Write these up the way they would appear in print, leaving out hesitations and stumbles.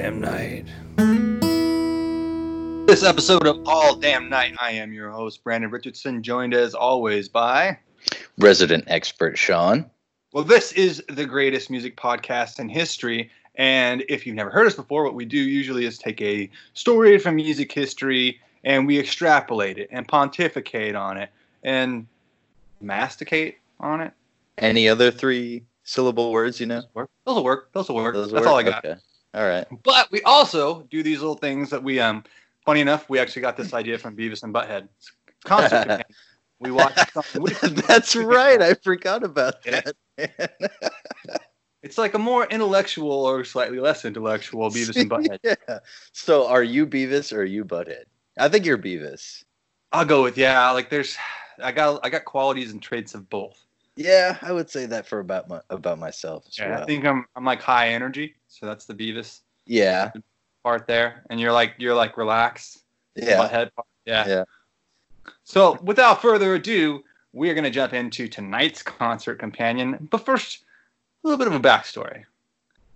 Damn Night. This episode of All Damn Night, I am your host, Brandon Richardson, joined as always by... resident expert, Sean. Well, this is the greatest music podcast in history, and if you've never heard us before, what we do usually is take a story from music history, and we extrapolate it, and pontificate on it, and masticate on it. Any other three syllable words, you know? Those will work. That's all I got. Okay. All right. But we also do these little things that we, funny enough, we actually got this idea from Beavis and Butthead. Concert. We watched something. That's right. I forgot about that. It's like a more intellectual or slightly less intellectual Beavis and Butthead. Yeah. So are you Beavis or are you Butthead? I think you're Beavis. I'll go with, yeah. Like I got qualities and traits of both. Yeah, I would say that for about myself as well. I think I'm like high energy, so that's the Beavis. Yeah. Part there, and you're like relaxed. Yeah. Butthead part. Yeah. So without further ado, we are going to jump into tonight's concert companion. But first, a little bit of a backstory.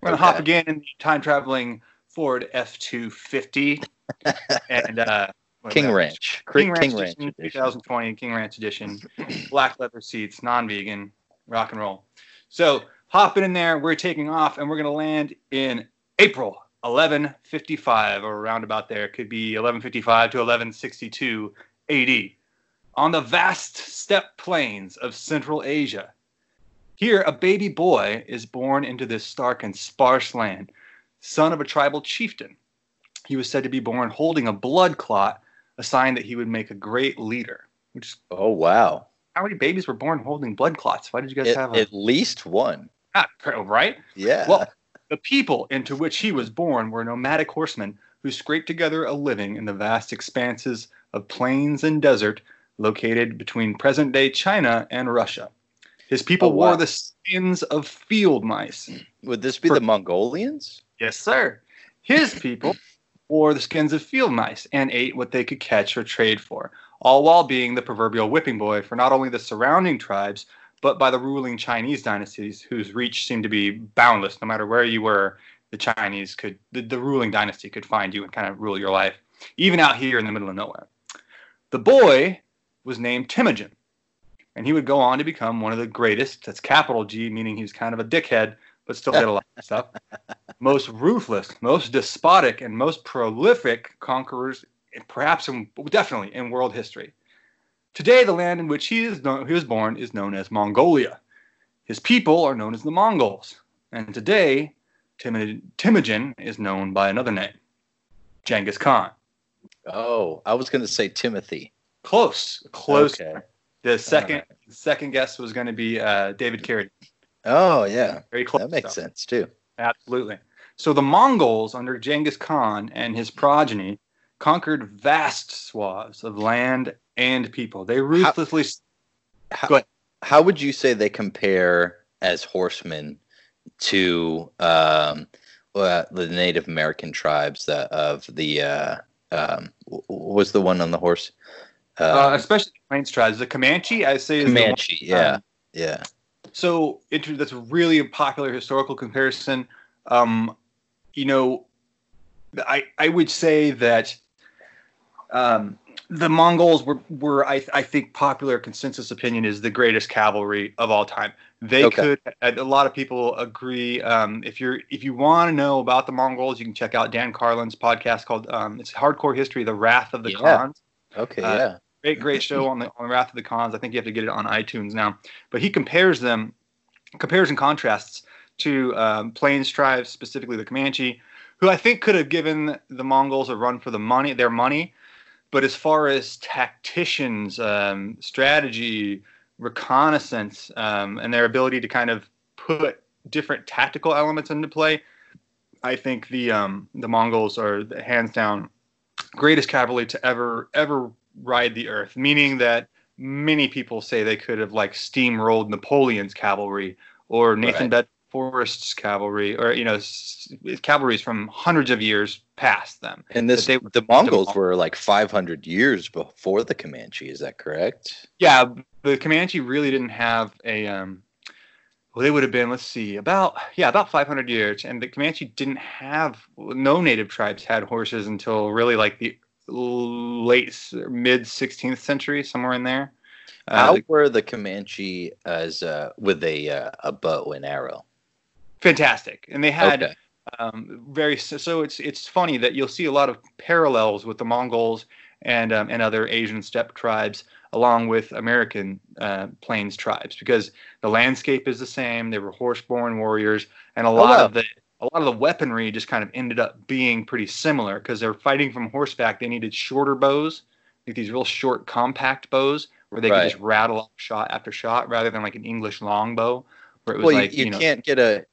We're going to hop again in the time traveling Ford F-250 and King Ranch 2020 King Ranch edition, black leather seats, non-vegan, rock and roll. So hopping in there, we're taking off, and we're going to land in April 1155, or around about there. It could be 1155 to 1162 AD, on the vast steppe plains of Central Asia. Here, a baby boy is born into this stark and sparse land, son of a tribal chieftain. He was said to be born holding a blood clot, a sign that he would make a great leader. Which, oh, wow. How many babies were born holding blood clots? Why did you guys have at least one? Ah, right? Yeah. Well, the people into which he was born were nomadic horsemen who scraped together a living in the vast expanses of plains and desert located between present-day China and Russia. His people wore the skins of field mice. Would this be the Mongolians? Yes, sir. His people... or the skins of field mice, and ate what they could catch or trade for, all while being the proverbial whipping boy for not only the surrounding tribes, but by the ruling Chinese dynasties, whose reach seemed to be boundless. No matter where you were, the ruling dynasty could find you and kind of rule your life, even out here in the middle of nowhere. The boy was named Temujin, and he would go on to become one of the greatest, that's capital G, meaning he was kind of a dickhead, but still did a lot of stuff. Most ruthless, most despotic, and most prolific conquerors, definitely in world history. Today, the land in which he was born is known as Mongolia. His people are known as the Mongols. And today, Temujin is known by another name, Genghis Khan. Oh, I was going to say Timothy. Close. Okay. The second guess was going to be David Carradine. Oh, yeah. Very close. That makes sense, too. Absolutely. So the Mongols, under Genghis Khan and his progeny, conquered vast swaths of land and people. They ruthlessly... How would you say they compare as horsemen to the Native American tribes of the... was the one on the horse? Especially the Plains tribes. The Comanche, I say... Comanche. So that's really a popular historical comparison. I would say that the Mongols were I think popular consensus opinion is the greatest cavalry of all time. They could, a lot of people agree. If you want to know about the Mongols, you can check out Dan Carlin's podcast called it's Hardcore History: The Wrath of the Khans. Okay. Yeah. Great show on Wrath of the Khans. I think you have to get it on iTunes now. But he compares and contrasts to Plains tribes, specifically the Comanche, who I think could have given the Mongols a run for their money. But as far as tacticians, strategy, reconnaissance, and their ability to kind of put different tactical elements into play, I think the Mongols are the hands down greatest cavalry to ever ride the earth, meaning that many people say they could have like steamrolled Napoleon's cavalry or Nathan Bedford Forrest's cavalry, or cavalries from hundreds of years past them. And the Mongols were like 500 years before the Comanche. Is that correct? Yeah, the Comanche really didn't have a Well, they would have been, let's see, about 500 years. And the Comanche didn't have, no native tribes had horses until really like the late, mid 16th century, somewhere in there. How were the Comanche as with a bow and arrow? Fantastic. And they had it's funny that you'll see a lot of parallels with the Mongols and other Asian steppe tribes, along with American plains tribes, because the landscape is the same. They were horse-born warriors, and a lot of the weaponry just kind of ended up being pretty similar because they're fighting from horseback. They needed shorter bows, like these real short, compact bows, where they could just rattle off shot after shot, rather than like an English longbow, where it was you can't get a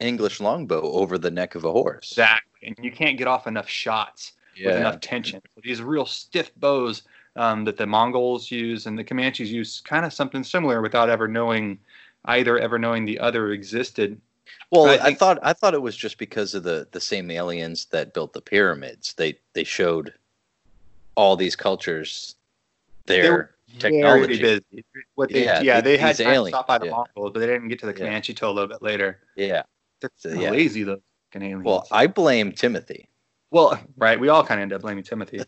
English longbow over the neck of a horse. Exactly, and you can't get off enough shots with enough tension. So these real stiff bows. That the Mongols use and the Comanches use kind of something similar without ever knowing the other existed. Well, I thought it was just because of the same aliens that built the pyramids. They showed all these cultures their technology. Very busy. They had to stop by the Mongols, but they didn't get to the Comanche till a little bit later. Yeah, they're lazy those aliens. Well, I blame Timothy. Well, right. We all kind of end up blaming Timothy.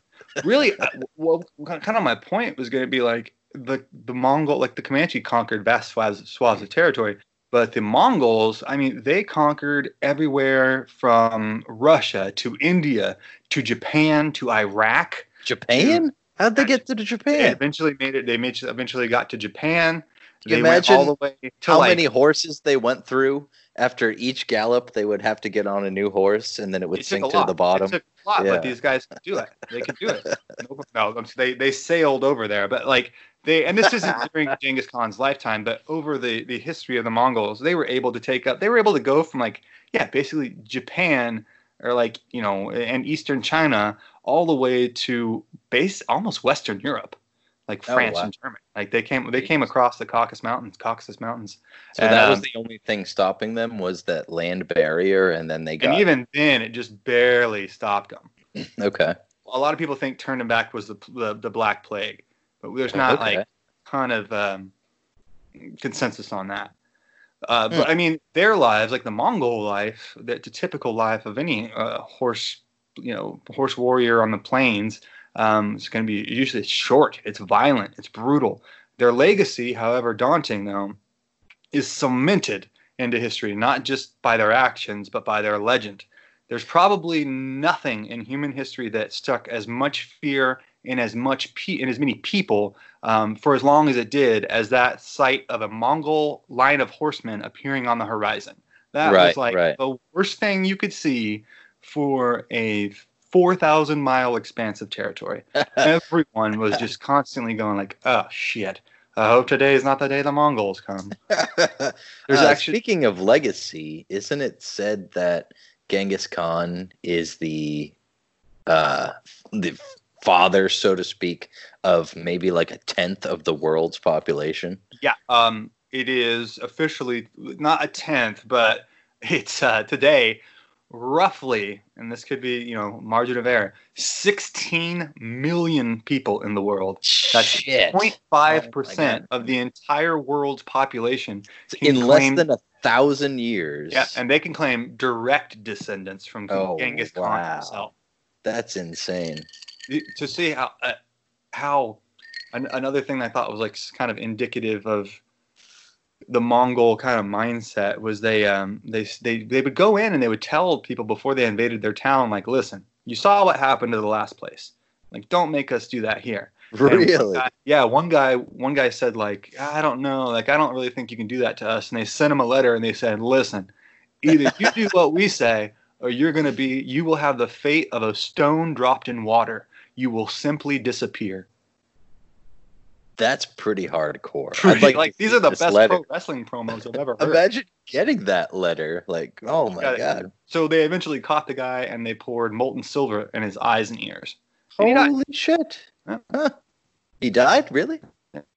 Really, kind of my point was going to be like the Mongol, like the Comanche conquered vast swaths of territory. But the Mongols, I mean, they conquered everywhere from Russia to India to Japan to Iraq. Japan? How'd they get to Japan? They eventually made it. They eventually got to Japan. Can you imagine all the way to how many horses they went through? After each gallop, they would have to get on a new horse, and then it would sink to the bottom. It took a lot, but these guys could do it. They could do it. No, they sailed over there. But like and this isn't during Genghis Khan's lifetime, but over the history of the Mongols, they were able to go from basically Japan or and Eastern China all the way to almost Western Europe. Like France and Germany, they came across the Caucasus Mountains. So that was the only thing stopping them was that land barrier, and then and even then, it just barely stopped them. Okay. A lot of people think turning back was the Black Plague, but there's not kind of consensus on that. But I mean, their lives, like the Mongol life, the typical life of any horse warrior on the plains. It's going to be usually short. It's violent. It's brutal. Their legacy, however daunting, though, is cemented into history, not just by their actions, but by their legend. There's probably nothing in human history that stuck as much fear in as many people for as long as it did as that sight of a Mongol line of horsemen appearing on the horizon. That was the worst thing you could see for a 4,000-mile expanse of territory. Everyone was just constantly going like, oh, shit. I hope today is not the day the Mongols come. Speaking of legacy, isn't it said that Genghis Khan is the father, so to speak, of maybe like 1/10 of the world's population? Yeah, it is officially not 1/10, but it's today – roughly, and this could be, margin of error, 16 million people in the world. That's 0.5% of the entire world's population. In less than 1,000 years. Yeah, and they can claim direct descendants from Genghis Khan himself. That's insane. To see how another thing I thought was kind of indicative of the Mongol kind of mindset was they would go in and they would tell people before they invaded their town, listen, you saw what happened to the last place. Don't make us do that here. Really? One guy said, I don't know. I don't really think you can do that to us. And they sent him a letter and they said, listen, either you do what we say or you will have the fate of a stone dropped in water. You will simply disappear. That's pretty hardcore. These are the best pro wrestling promos I've ever heard. Imagine getting that letter. Oh my God. So they eventually caught the guy and they poured molten silver in his eyes and ears. And holy shit. Huh. He died? Really?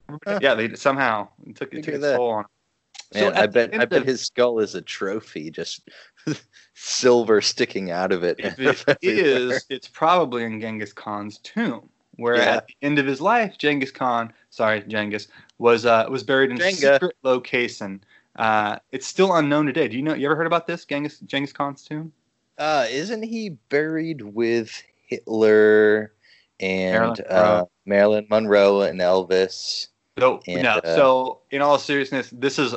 Huh. Yeah, they somehow took his soul on him. Man, I bet his skull is a trophy, just silver sticking out of it. If it is, it's probably in Genghis Khan's tomb. Where at the end of his life, Genghis was buried in a secret location It's still unknown today. Do you know? You ever heard about this Genghis Khan's tomb? Isn't he buried with Hitler and Marilyn Monroe and Elvis? So in all seriousness, this is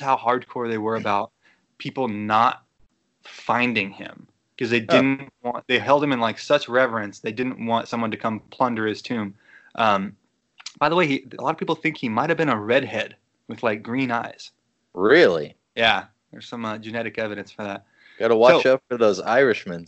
how hardcore they were about people not finding him, because they didn't want, they held him in like such reverence, they didn't want someone to come plunder his tomb. By the way, a lot of people think he might have been a redhead with like green eyes. Really? Yeah, there's some genetic evidence for that. Got to watch out for those Irishmen.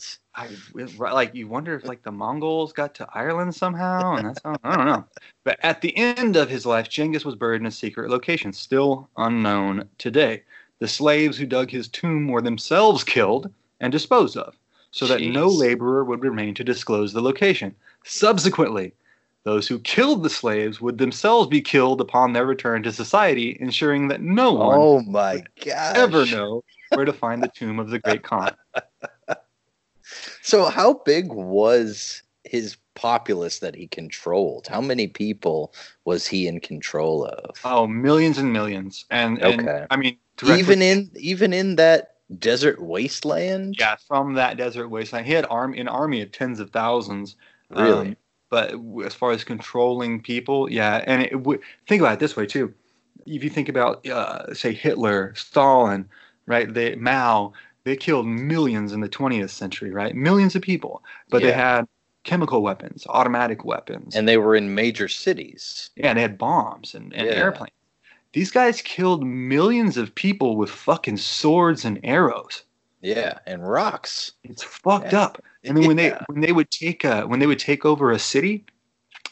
You wonder if like the Mongols got to Ireland somehow, and that's I don't know. But at the end of his life, Genghis was buried in a secret location, still unknown today. The slaves who dug his tomb were themselves killed and disposed of, so that no laborer would remain to disclose the location. Subsequently, those who killed the slaves would themselves be killed upon their return to society, ensuring that no one would ever know where to find the tomb of the great Khan. So how big was his populace that he controlled? How many people was he in control of? Oh, millions and millions. And I mean, even in that desert wasteland? Yeah, from that desert wasteland. He had an army of tens of thousands. Really? But as far as controlling people, yeah. And think about it this way, too. If you think about, say, Hitler, Stalin, right, Mao, they killed millions in the 20th century, right? Millions of people. But they had chemical weapons, automatic weapons. And they were in major cities. Yeah, they had bombs and airplanes. These guys killed millions of people with fucking swords and arrows. Yeah, and rocks. It's fucked up. And then when they would take over a city,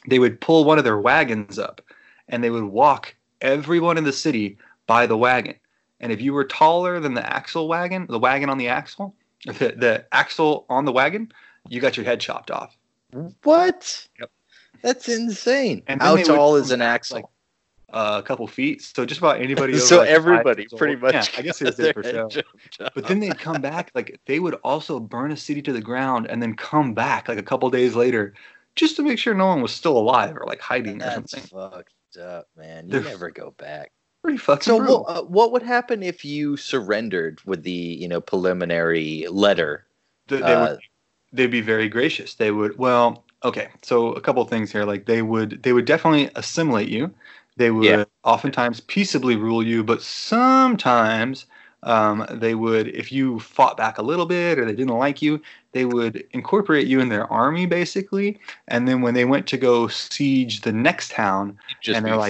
they would pull one of their wagons up, and they would walk everyone in the city by the wagon. And if you were taller than the axle on the wagon, you got your head chopped off. What? Yep. That's insane. And how tall is an axle? Like, a couple feet, so just about anybody over. So like everybody pretty much. Yeah, I guess it was there for show. But then they'd come back, like they would also burn a city to the ground and then come back like a couple days later just to make sure no one was still alive or like hiding or something. That's fucked up, man. They're never go back. Pretty fucking brutal. So what would happen if you surrendered with the, preliminary letter? They'd be very gracious. They would so a couple things here, like they would definitely assimilate you. They would oftentimes peaceably rule you, but sometimes they would, if you fought back a little bit or they didn't like you, they would incorporate you in their army, basically. And then when they went to go siege the next town,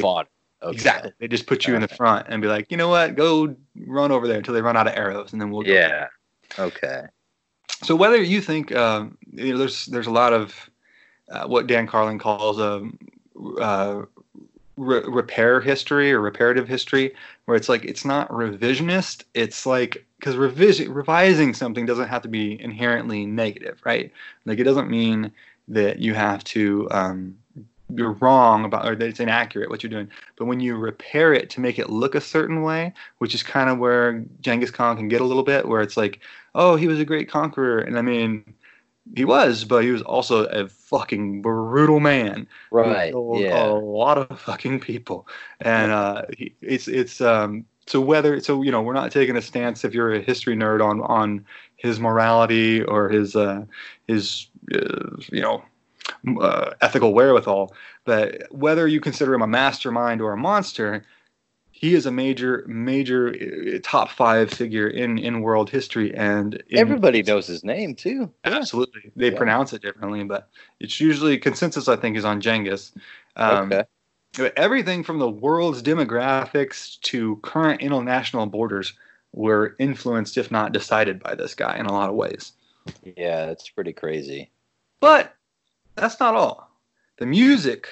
fought. Okay. Exactly. They just put you in the front and be like, you know what, go run over there until they run out of arrows, and then we'll go. Yeah. Okay. So whether you think there's a lot of what Dan Carlin calls repair history or reparative history, where it's like it's not revisionist, it's like, because revising something doesn't have to be inherently negative, right? Like it doesn't mean that you have to you're wrong about, or that it's inaccurate what you're doing, but when you repair it to make it look a certain way, which is kind of where Genghis Khan can get a little bit, where it's like, oh, he was a great conqueror, and I mean he was, but he was also a fucking brutal man. Right. He killed a lot of fucking people. And we're not taking a stance, if you're a history nerd, on his morality or his ethical wherewithal, but whether you consider him a mastermind or a monster, he is a major top five figure in world history, and everybody knows his name too. Absolutely, they pronounce it differently, but it's usually consensus, I think, is on Genghis. Everything from the world's demographics to current international borders were influenced, if not decided, by this guy in a lot of ways. Yeah, that's pretty crazy. But that's not all. The music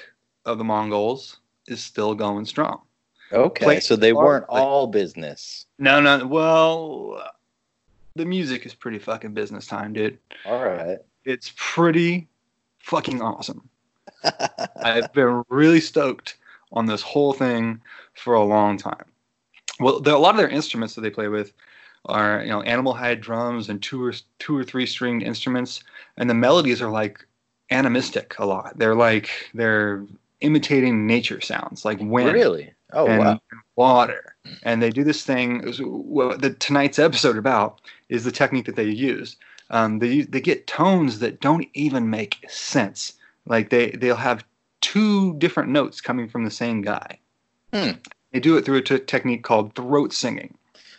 of the Mongols is still going strong. Okay, so they weren't all business. No. Well, the music is pretty fucking business time, dude. All right. It's pretty fucking awesome. I've been really stoked on this whole thing for a long time. Well, a lot of their instruments that they play with are, animal hide drums and two or three stringed instruments, and the melodies are like animistic a lot. They're imitating nature sounds, like wind. Really? Oh, and, wow. And water. And they do this thing. What the tonight's episode about is the technique that they use. They get tones that don't even make sense. Like they'll have two different notes coming from the same guy. Hmm. They do it through a technique called throat singing.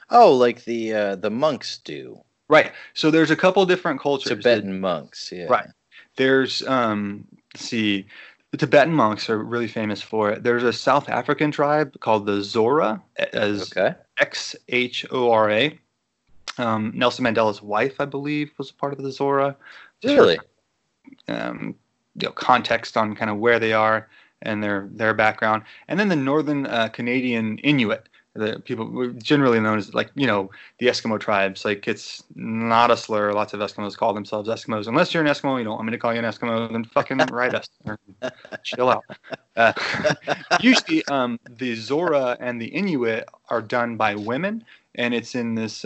Oh, like the monks do. Right. So there's a couple different cultures. Tibetan monks. Yeah. Right. There's the Tibetan monks are really famous for it. There's a South African tribe called the Xhosa, as Xhora. Nelson Mandela's wife, I believe, was a part of the Xhosa. Really? Context on kind of where they are and their background. And then the northern Canadian Inuit, the people generally known as, like, you know, the Eskimo tribes. Like, it's not a slur. Lots of Eskimos call themselves Eskimos. Unless you're an Eskimo, you don't want me to call you an Eskimo, then fucking write us. Or chill out. Usually the Xhosa and the Inuit are done by women. And it's in this,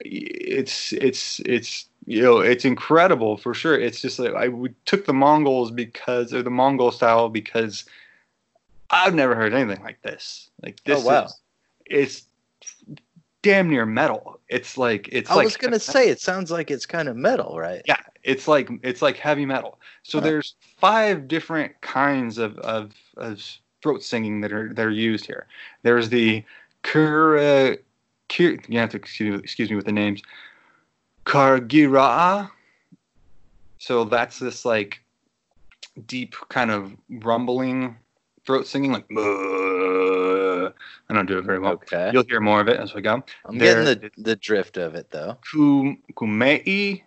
it's incredible for sure. It's just like, we took the Mongols or the Mongol style because I've never heard anything like this. Like this, it's damn near metal. I was gonna say, it sounds like it's kind of metal, right? Yeah, it's like heavy metal. So there's five different kinds of throat singing that are used here. There's the you have to excuse me with the names. Kargira. So that's this like deep kind of rumbling throat singing, like I don't do it very well. Okay. You'll hear more of it as we go. I'm getting the drift of it though. Kumei,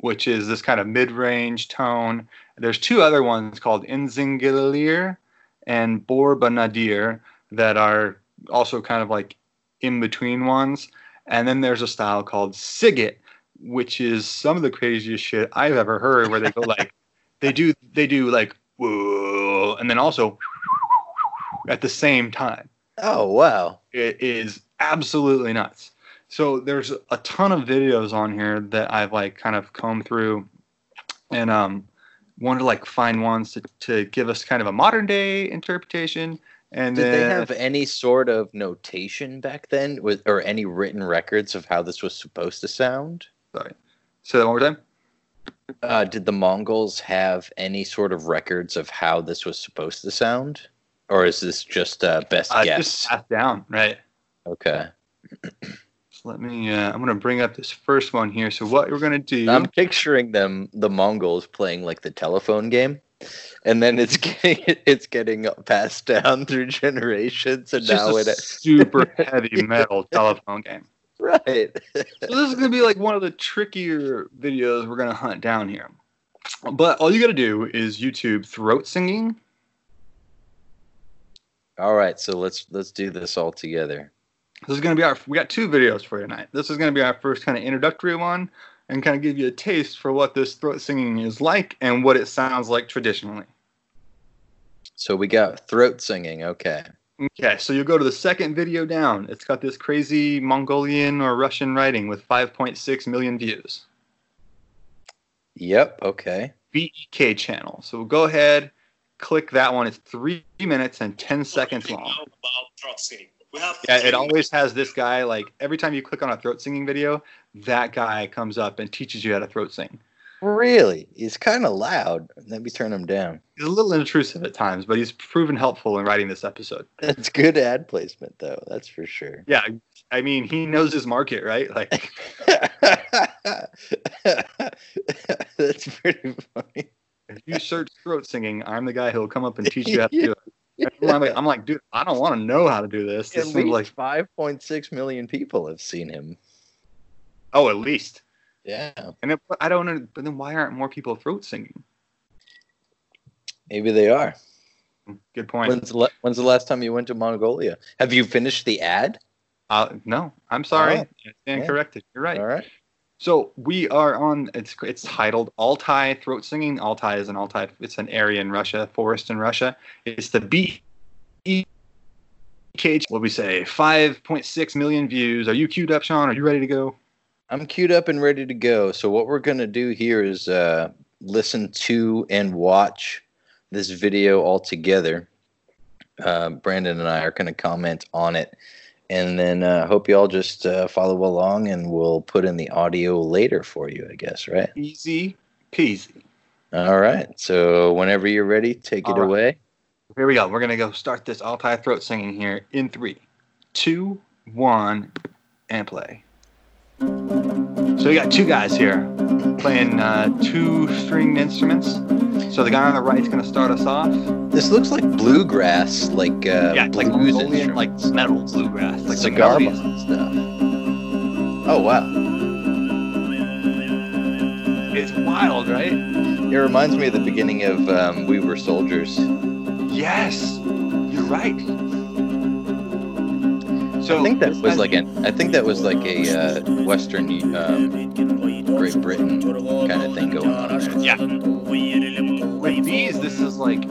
which is this kind of mid-range tone. There's two other ones called Nzingilir and Borbanadir that are also kind of like in between ones. And then there's a style called Sigit, which is some of the craziest shit I've ever heard, where they go like they do like whoa, and then also at the same time. Oh wow. It is absolutely nuts. So there's a ton of videos on here that I've like kind of combed through and wanted to like find ones to give us kind of a modern day interpretation. And did they have any sort of notation back then, or any written records of how this was supposed to sound? Sorry. Say that one more time. Did the Mongols have any sort of records of how this was supposed to sound? Or is this just best guess? Just passed down, right? Okay. So let me, I'm going to bring up this first one here. So what we're going to do... I'm picturing the Mongols playing like the telephone game. And then it's getting passed down through generations, and now it's super heavy metal telephone game. Right. So this is gonna be like one of the trickier videos we're gonna hunt down here. But all you gotta do is YouTube throat singing. All right, so let's do this all together. This is gonna be we got two videos for you tonight. This is gonna be our first kind of introductory one, and kind of give you a taste for what this throat singing is like and what it sounds like traditionally. So we got throat singing, okay. Okay, so you go to the second video down. It's got this crazy Mongolian or Russian writing with 5.6 million views. Yep, okay. BEK channel. So go ahead, click that one. It's 3 minutes and 10 seconds long. About throat singing. Yeah, it always has this guy, like, every time you click on a throat singing video, that guy comes up and teaches you how to throat sing. Really? He's kind of loud. Let me turn him down. He's a little intrusive at times, but he's proven helpful in writing this episode. That's good ad placement, though. That's for sure. Yeah. I mean, he knows his market, right? Like, that's pretty funny. If you search throat singing, I'm the guy who'll come up and teach you how to do it. I'm like, dude, I don't want to know how to do this. At least like 5.6 million people have seen him. Oh, at least. Yeah. And I don't know, but then why aren't more people throat singing? Maybe they are. Good point. When's the last time you went to Mongolia? Have you finished the ad? No, I'm sorry. Right. I stand corrected. You're right. All right. So we are on, it's titled Altai Throat Singing. Altai is it's an area in Russia, forest in Russia. It's the BEK, what we say, 5.6 million views. Are you queued up, Sean? Are you ready to go? I'm queued up and ready to go. So what we're going to do here is listen to and watch this video all together. Brandon and I are going to comment on it. And then hope you all just follow along, and we'll put in the audio later for you, I guess, right? Easy peasy. All right. So whenever you're ready, take it away. Here we go. We're going to go start this Altai throat singing here in 3, 2, 1, and play. So we got two guys here playing two stringed instruments. So the guy on the right is going to start us off. This looks like bluegrass, yeah, blues Mongolian, like metal bluegrass, like cigar and stuff. Oh wow, it's wild, right? It reminds me of the beginning of We Were Soldiers. Yes, you're right. So I think that was like a Western Great Britain kind of thing going on. Right? Yeah. With these, this is like,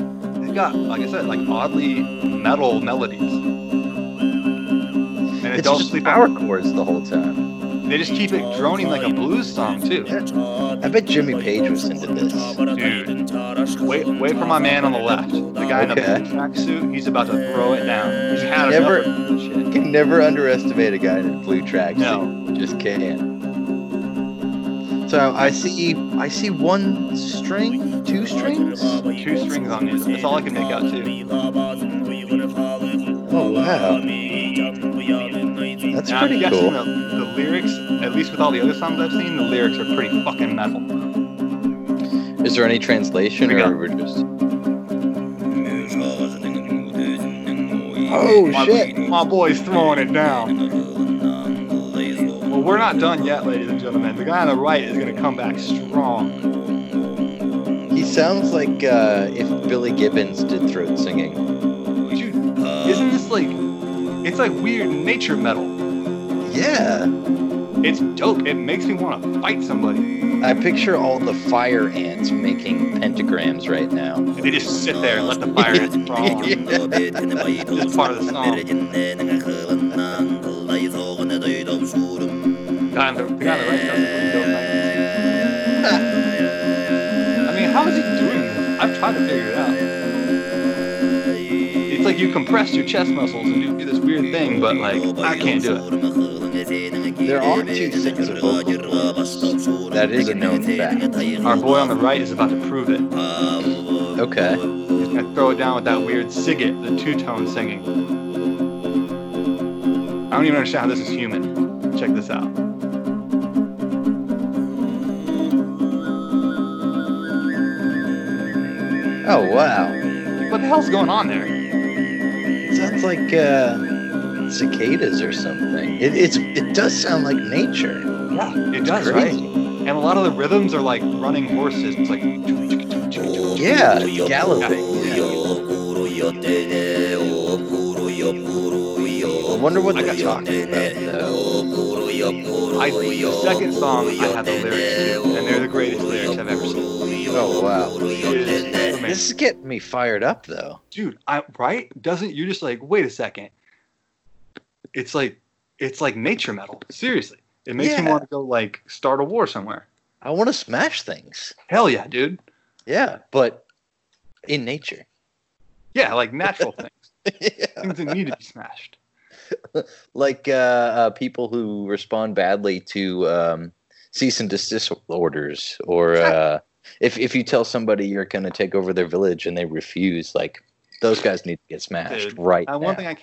they've got, like I said, like oddly metal melodies. And it don't just sleep power chords the whole time. They just keep it droning like a blues song, too. Yeah. I bet Jimmy Page was into this. Dude, wait for my man on the left. The guy in the tracksuit, he's about to throw it down. He's had enough. You can never underestimate a guy in a blue tracksuit. No. Just can't. So I see one string, two strings on this. That's all I can make out too. Oh wow, that's pretty cool. The lyrics, at least with all the other songs I've seen, the lyrics are pretty fucking metal. Is there any translation, or we're just? Oh shit! My boy's throwing it down. We're not done yet, ladies and gentlemen. The guy on the right is going to come back strong. He sounds like if Billy Gibbons did throat singing. Dude, isn't this like... It's like weird nature metal. Yeah. It's dope. It makes me want to fight somebody. I picture all the fire ants making pentagrams right now. And they just sit there and let the fire ants crawl. Yeah. This part of the song. I mean, how is he doing this? I'm trying to figure it out. It's like you compress your chest muscles and do this weird thing, but like, I can't do it. There are two singers of vocals. That is a known fact. Our boy on the right is about to prove it. Okay. He's gonna throw it down with that weird siget, the two-tone singing. I don't even understand how this is human. Check this out. Oh, wow. What the hell's going on there? It sounds like cicadas or something. It does sound like nature. Yeah, it does, right? And a lot of the rhythms are like running horses. It's like... Yeah, galloping. Yeah. I wonder what they're talking about, though. The second song, I have the lyrics to, and they're the greatest lyrics I've ever seen. Oh, wow. This is getting me fired up, though. Dude, right? Doesn't you're just like, wait a second. It's like nature metal. Seriously. It makes me want to go, like, start a war somewhere. I want to smash things. Hell yeah, dude. Yeah, but in nature. Yeah, like natural things. Yeah. Things that need to be smashed. Like people who respond badly to cease and desist orders or... If you tell somebody you're going to take over their village and they refuse, like, those guys need to get smashed now. One thing I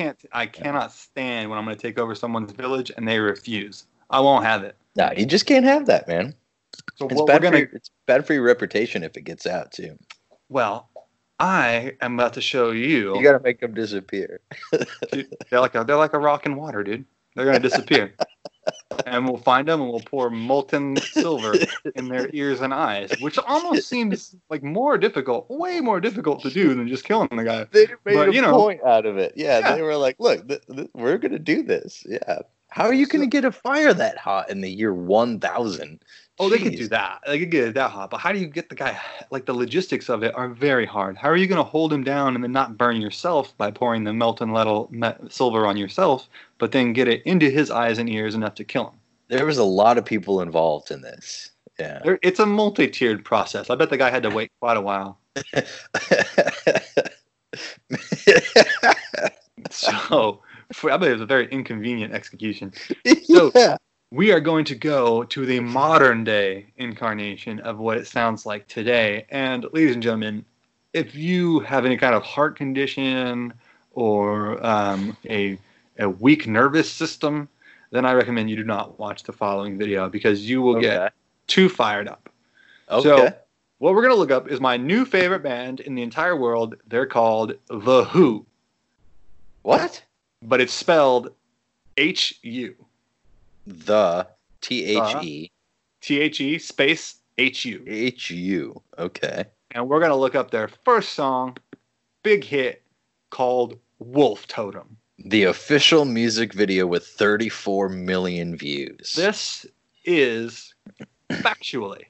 cannot stand when I'm going to take over someone's village and they refuse. I won't have it. No, you just can't have that, man. So it's bad for your reputation if it gets out, too. Well, I am about to show you. You got to make them disappear. Dude, they're like a rock and water, dude. They're going to disappear. And we'll find them and we'll pour molten silver in their ears and eyes, which almost seems like way more difficult to do than just killing the guy. They made a point out of it. Yeah, they were like, look, we're going to do this. Yeah. How are you going to get a fire that hot in the year 1000? Oh, they could do that. They could get it that hot. But how do you get the guy? Like, the logistics of it are very hard. How are you going to hold him down and then not burn yourself by pouring the molten silver on yourself, but then get it into his eyes and ears enough to kill him? There was a lot of people involved in this. Yeah, it's a multi-tiered process. I bet the guy had to wait quite a while. So I believe it was a very inconvenient execution. So yeah. We are going to go to the modern day incarnation of what it sounds like today. And ladies and gentlemen, if you have any kind of heart condition or a weak nervous system, then I recommend you do not watch the following video because you will get too fired up. Okay. So what we're going to look up is my new favorite band in the entire world. They're called The Who. What? But it's spelled H-U. The, T-H-E. T-H-E space H-U. H-U, okay. And we're going to look up their first song, big hit, called Wolf Totem. The official music video with 34 million views. This is factually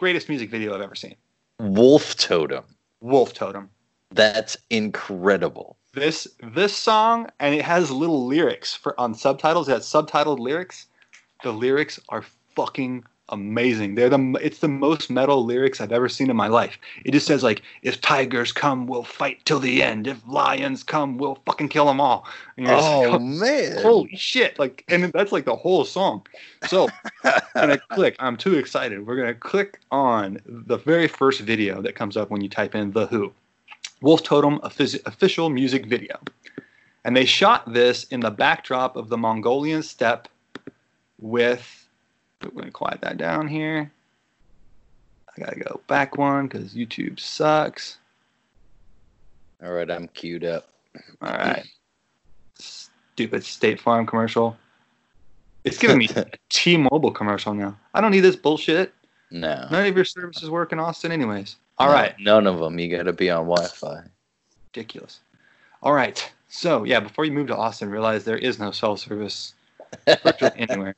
greatest music video I've ever seen. Wolf Totem. Wolf Totem. That's incredible. This song, and it has little lyrics on subtitles. It has subtitled lyrics. The lyrics are fucking amazing. It's the most metal lyrics I've ever seen in my life. It just says, like, if tigers come, we'll fight till the end. If lions come, we'll fucking kill them all. And you're just like, oh, man. Holy shit. Like, and that's like the whole song. So I'm going to click. I'm too excited. We're going to click on the very first video that comes up when you type in The Who. Wolf Totem official music video. And they shot this in the backdrop of the Mongolian steppe with... We're going to quiet that down here. I got to go back one because YouTube sucks. All right, I'm queued up. All right. Stupid State Farm commercial. It's giving me a T-Mobile commercial now. I don't need this bullshit. No. None of your services work in Austin anyways. All right. None of them. You got to be on Wi-Fi. Ridiculous. All right. So, yeah, before you move to Austin, realize there is no cell service virtually anywhere.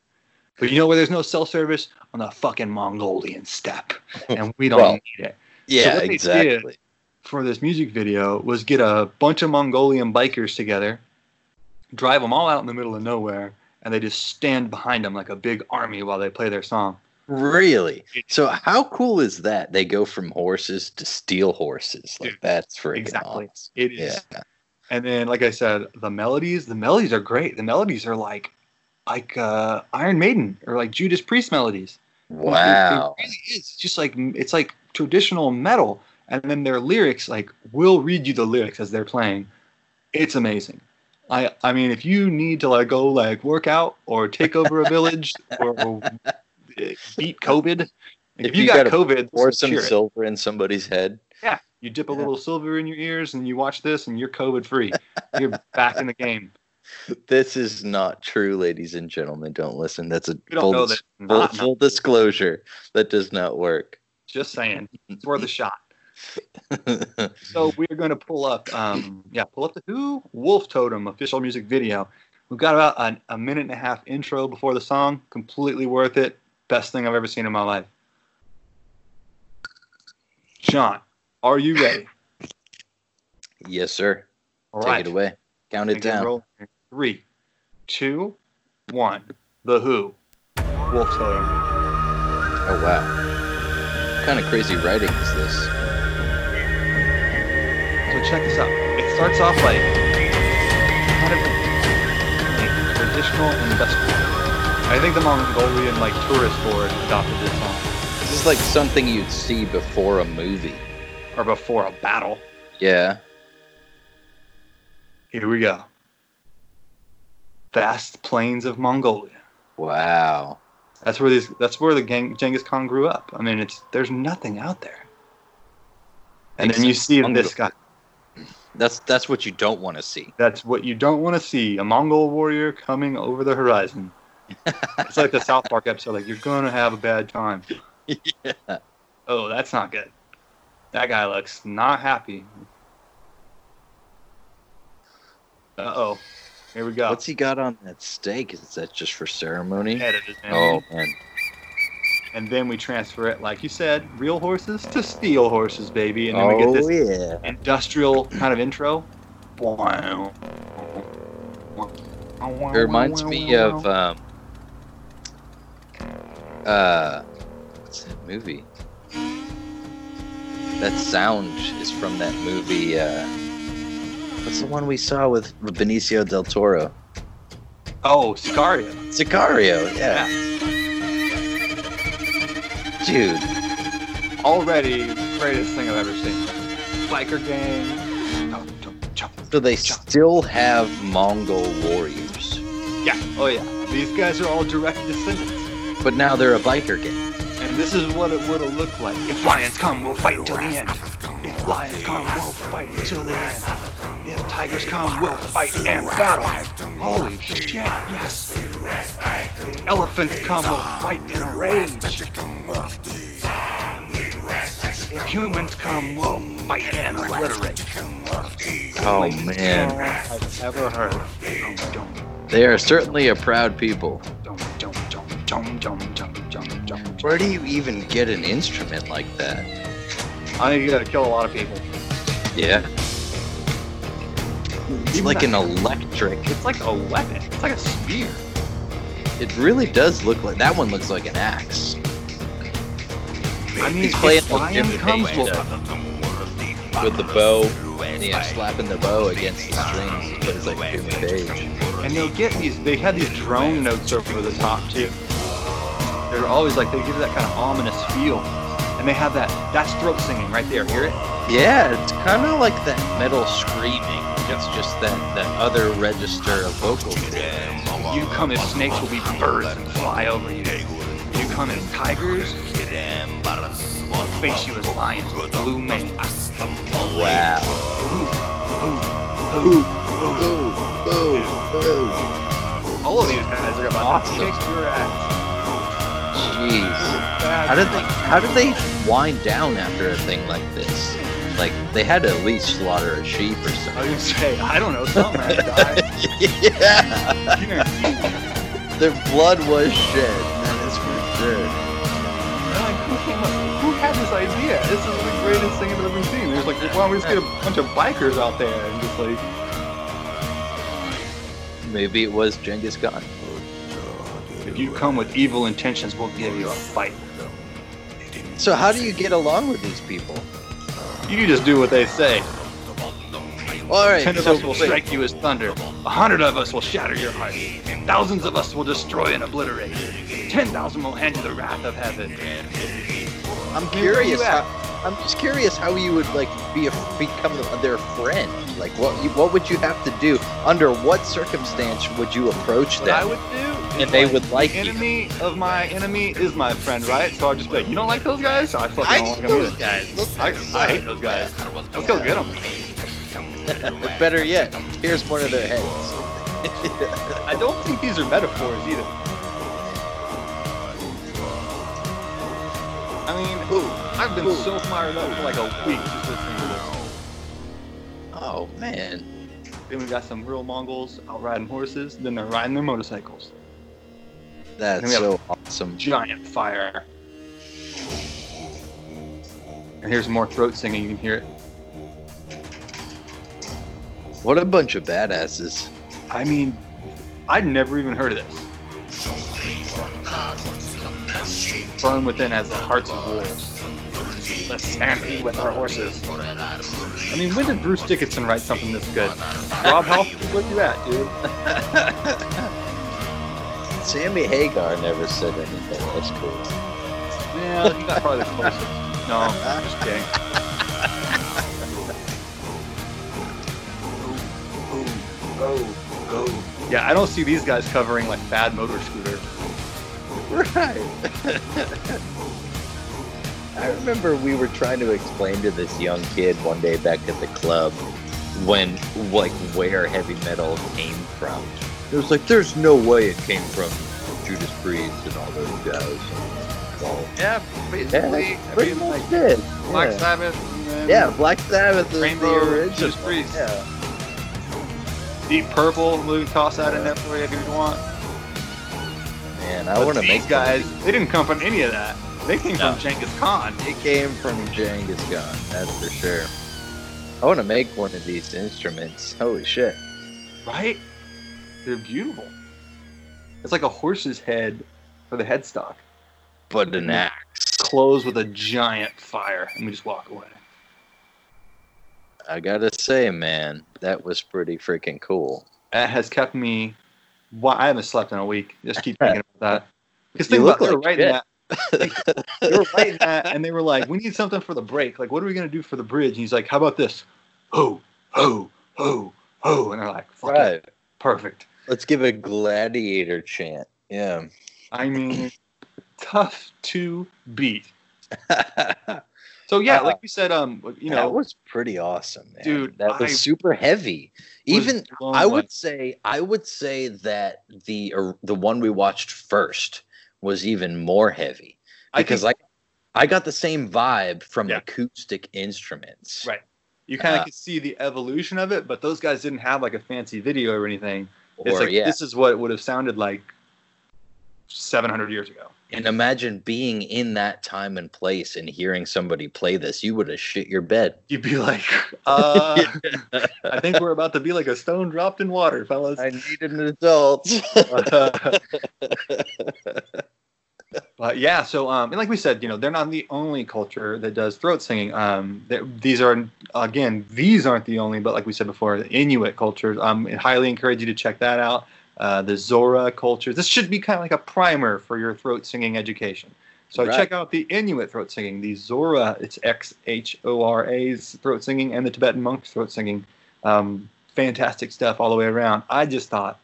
But you know where there's no cell service? On the fucking Mongolian steppe. And we don't need it. Yeah, so what exactly. They did for this music video was get a bunch of Mongolian bikers together, drive them all out in the middle of nowhere, and they just stand behind them like a big army while they play their song. Really? So how cool is that? They go from horses to steel horses. Like, dude, that's freaking exactly. Awesome. It is. Yeah. And then, like I said, the melodies are great. The melodies are like Iron Maiden or like Judas Priest melodies. Wow. It really is. Just like, it's like traditional metal. And then their lyrics, like, we'll read you the lyrics as they're playing. It's amazing. I mean, if you need to like go like work out or take over a village or beat COVID, if you got COVID, pour some silver in somebody's head. Yeah. You dip a little silver in your ears and you watch this and you're COVID free. You're back in the game. This is not true, ladies and gentlemen. Don't listen. That's a full disclosure. That does not work. Just saying. It's worth a shot. So we're going to pull up The Who Wolf Totem official music video. We've got about a minute and a half intro before the song. Completely worth it. Best thing I've ever seen in my life. Sean, are you ready? Yes, sir. All right. Take it away. Count it down. Roll. 3, 2, 1. The Who. Wolf Totem. Oh, wow. What kind of crazy writing is this? So check this out. It starts off like kind of like traditional industrial. I think the Mongolian like tourist board adopted this song. This is like something you'd see before a movie. Or before a battle. Yeah. Here we go. Vast plains of Mongolia. Wow. That's where Genghis Khan grew up. I mean, there's nothing out there. And then you see this guy. That's what you don't want to see. That's what you don't want to see. A Mongol warrior coming over the horizon. It's like the South Park episode. Like, you're going to have a bad time. Yeah. Oh, that's not good. That guy looks not happy. Uh-oh. Here we go. What's he got on that steak? Is that just for ceremony? Oh, man. And then we transfer it, like you said, real horses to steel horses, baby. And then we get this industrial kind of intro. It reminds me of, what's that movie? That sound is from that movie, That's the one we saw with Benicio del Toro. Oh, Sicario. Sicario, yeah. Dude. Already the greatest thing I've ever seen. Biker gang. No, don't. So they still have Mongol warriors. Yeah. Oh, yeah. These guys are all direct descendants. But now they're a biker gang. And this is what it would have looked like. If lions come, we'll fight till the end. If lions come, we'll fight till the end. If tigers come, we'll fight and battle. Holy shit, yes. If elephants come, we'll fight in a rage. If humans come, we'll fight and obliterate. Oh, man. I've ever heard. They are certainly a proud people. Where do you even get an instrument like that? I think you gotta kill a lot of people. Yeah. It's like an electric. It's like a weapon. It's like a spear. It really does look like... That one looks like an axe. I mean, he's playing with the bow, and you know, slapping the bow against the strings. But it's like Jimmy Page. And they'll get these... They had these drone notes over the top, too. They're always like, they give you that kind of ominous feel. And they have that, that's throat singing right there, hear it? Yeah, it's kind of like that metal screaming. It's just that other register of vocals. You come as snakes will be birds and fly over you. You come as tigers, I'll face you as lions with blue mane. Wow. All of these guys are about to kick your ass. Jeez. How did they wind down after a thing like this? Like, they had to at least slaughter a sheep or something. I was going to say, I don't know, something had to die. Yeah. Their blood was shed. That is for sure. Like, who had this idea? This is the greatest thing I've ever seen. There's like, why don't we just get a bunch of bikers out there and just like... Maybe it was Genghis Khan. If you come with evil intentions, we'll give you a fight. So how do you get along with these people? You just do what they say. All right, 10 of us will strike you as thunder. 100 of us will shatter your heart. 1,000s of us will destroy and obliterate. 10,000 will hand you the wrath of heaven. I'm curious. I'm just curious how you would like become their friend. Like, what would you have to do? Under what circumstance would you approach them? What I would do. And they would like you. The enemy of my enemy is my friend, right? So I'll just be like, you don't like those guys? So I fucking don't like those guys. I hate those guys. Let's go get them. Better yet, here's one of their heads. I don't think these are metaphors either. I mean, I've been so fired up for like a week just listening to this. Oh, man. Then we got some real Mongols out riding horses. Then they're riding their motorcycles. That's so awesome. Giant fire. And here's more throat singing. You can hear it. What a bunch of badasses. I mean, I'd never even heard of this. Burn within as the hearts of wolves. Let's stampede with our horses. I mean, when did Bruce Dickinson write something this good? Rob Halford, where you at, dude? Sammy Hagar never said anything. That's cool. Yeah, that's probably the closest. No, I'm just kidding. Go. Yeah, I don't see these guys covering like bad motor scooter. Right. I remember we were trying to explain to this young kid one day back at the club where heavy metal came from. It was like, there's no way it came from Judas Priest and all those guys. Well, yeah, basically. Yeah, pretty much like, did. Black Sabbath. Black Sabbath is Rainbow, the original. Judas Priest. Yeah. Deep Purple, we'll toss that in there for you if you want. Man, I want to make guys. They didn't come from any of that. They came from Genghis Khan. It came from Genghis Khan, that's for sure. I want to make one of these instruments. Holy shit. Right? They're beautiful. It's like a horse's head for the headstock. But an axe. Close with a giant fire. And we just walk away. I gotta say, man, that was pretty freaking cool. That has kept me. Well, I haven't slept in a week. Just keep thinking about that. Because they look like right now. They were writing that, and they were like, "We need something for the break. Like, what are we gonna do for the bridge?" And he's like, "How about this? Ho, ho, ho, ho!" And they're like, "Fuck it, perfect. Let's give a gladiator chant." Yeah, I mean, tough to beat. So yeah, like you said, you know, that was pretty awesome, man. Dude. That was super heavy. Even I would say that the one we watched first was even more heavy, because I got the same vibe from acoustic instruments. Right. You kind of could see the evolution of it, but those guys didn't have like a fancy video or anything. It's like this is what it would have sounded like 700 years ago. And imagine being in that time and place and hearing somebody play this. You would have shit your bed. You'd be like, I think we're about to be like a stone dropped in water, fellas. I need an adult. But yeah, so and like we said, you know, they're not the only culture that does throat singing. These aren't the only, but like we said before, the Inuit cultures. I highly encourage you to check that out. The Xhosa culture. This should be kind of like a primer for your throat singing education. So check out the Inuit throat singing, the Xhosa, it's XHORA's throat singing, and the Tibetan monks throat singing. Fantastic stuff all the way around. I just thought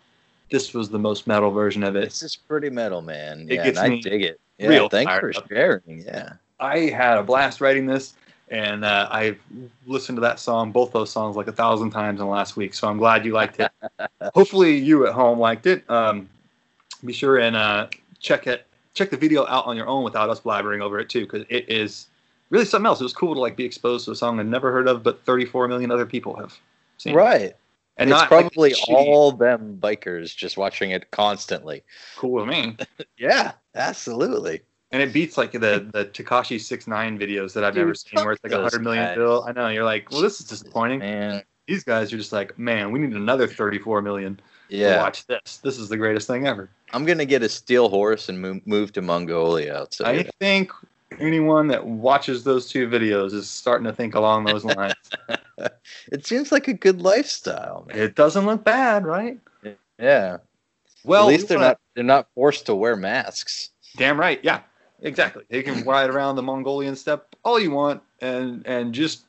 this was the most metal version of it. This is pretty metal, man. It gets me. I dig it. Yeah, real thanks for sharing. Yeah, I had a blast writing this, and I've listened to that song, both those songs, like 1,000 times in the last week. So I'm glad you liked it. Hopefully you at home liked it. Be sure and check the video out on your own without us blabbering over it too, because it is really something else. It was cool to like be exposed to a song I'd never heard of, but 34 million other people have seen. Right. And it's probably all them bikers just watching it constantly. Cool with me. Yeah, absolutely. And it beats like the Tekashi 6ix9ine videos that I've never seen, where it's like 100 million bill. I know, you're like, well, this is disappointing. Man. These guys are just like, man, we need another 34 million to watch this. This is the greatest thing ever. I'm gonna get a steel horse and move to Mongolia. I think anyone that watches those two videos is starting to think along those lines. It seems like a good lifestyle, man. It doesn't look bad, right? Yeah. Well, at least they're not forced to wear masks. Damn right. Yeah. Exactly. You can ride around the Mongolian steppe all you want and just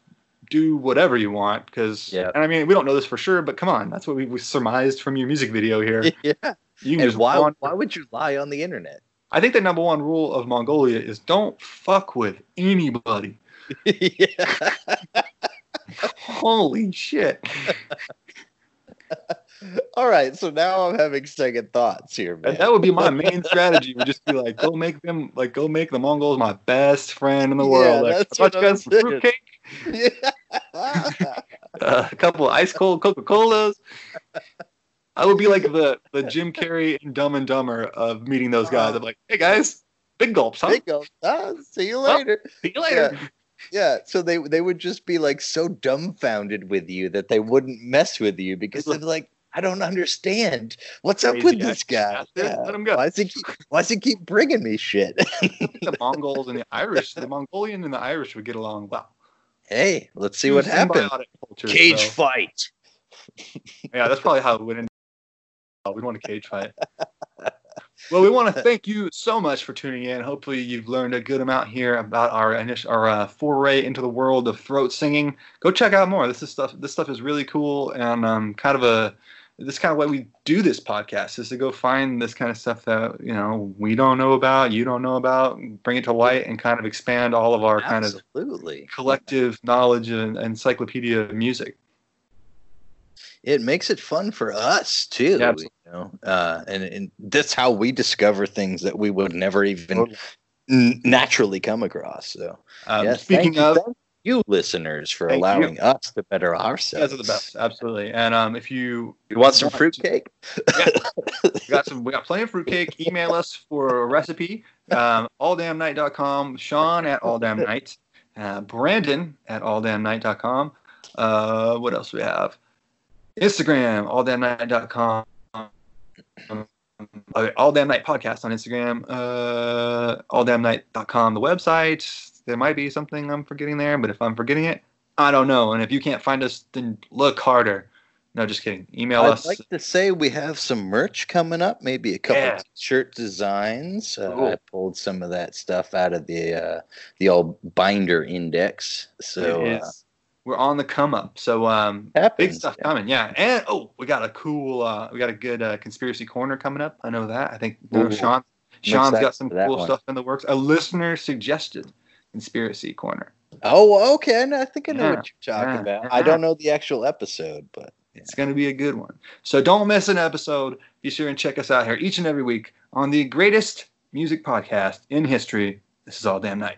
do whatever you want. And I mean, we don't know this for sure, but come on. That's what we surmised from your music video here. Yeah. Why would you lie on the internet? I think the number one rule of Mongolia is don't fuck with anybody. Yeah. Holy shit. All right, so now I'm having second thoughts here, man. That would be my main strategy. Would just be like, go make the Mongols my best friend in the world. Like, that's what I'm saying. Fruitcake. Yeah. A couple of ice cold Coca-Colas. I would be like the Jim Carrey and Dumb and Dumber of meeting those guys. I'm like, hey guys, big gulps, huh? Big gulps. See you later. See you later. Yeah. Yeah, so they would just be like so dumbfounded with you that they wouldn't mess with you because they're like, I don't understand. What's up with this guy? Yeah. Let him go. Why does he keep bringing me shit? The Mongols and the Irish, the Mongolian and the Irish would get along well. Hey, let's see what happens. Cage fight. Yeah, that's probably how it went in. We want a cage fight. Well, we want to thank you so much for tuning in. Hopefully you've learned a good amount here about our foray into the world of throat singing. Go check out more. This stuff is really cool, and this kind of way we do this podcast is to go find this kind of stuff that, you know, we don't know about, you don't know about, bring it to light and kind of expand all of our kind of collective knowledge and encyclopedia of music. It makes it fun for us too. Yeah, absolutely. You know? And that's how we discover things that we would never even naturally come across. So, thank you listeners for allowing us to better ourselves. You guys are the best, absolutely. And if you want some fruitcake, we got plenty of fruitcake. Email us for a recipe. AllDamnNight.com, Sean at AllDamnNight, Brandon at AllDamnNight.com. What else do we have? Instagram, alldamnnight.com, alldamnnight podcast on Instagram, alldamnnight.com, the website. There might be something I'm forgetting there, but if I'm forgetting it, I don't know. And if you can't find us, then look harder. No, just kidding. Email us. I'd like to say we have some merch coming up, maybe a couple of shirt designs. Cool. I pulled some of that stuff out of the old binder index. So we're on the come up. So big stuff coming. Yeah. And we got a cool we got a good conspiracy corner coming up. I know that. I think Sean's got some cool stuff in the works. A listener suggested conspiracy corner. Oh, okay. I think I know what you're talking about. I don't know the actual episode, but it's going to be a good one. So don't miss an episode. Be sure and check us out here each and every week on the greatest music podcast in history. This is All Damn Night.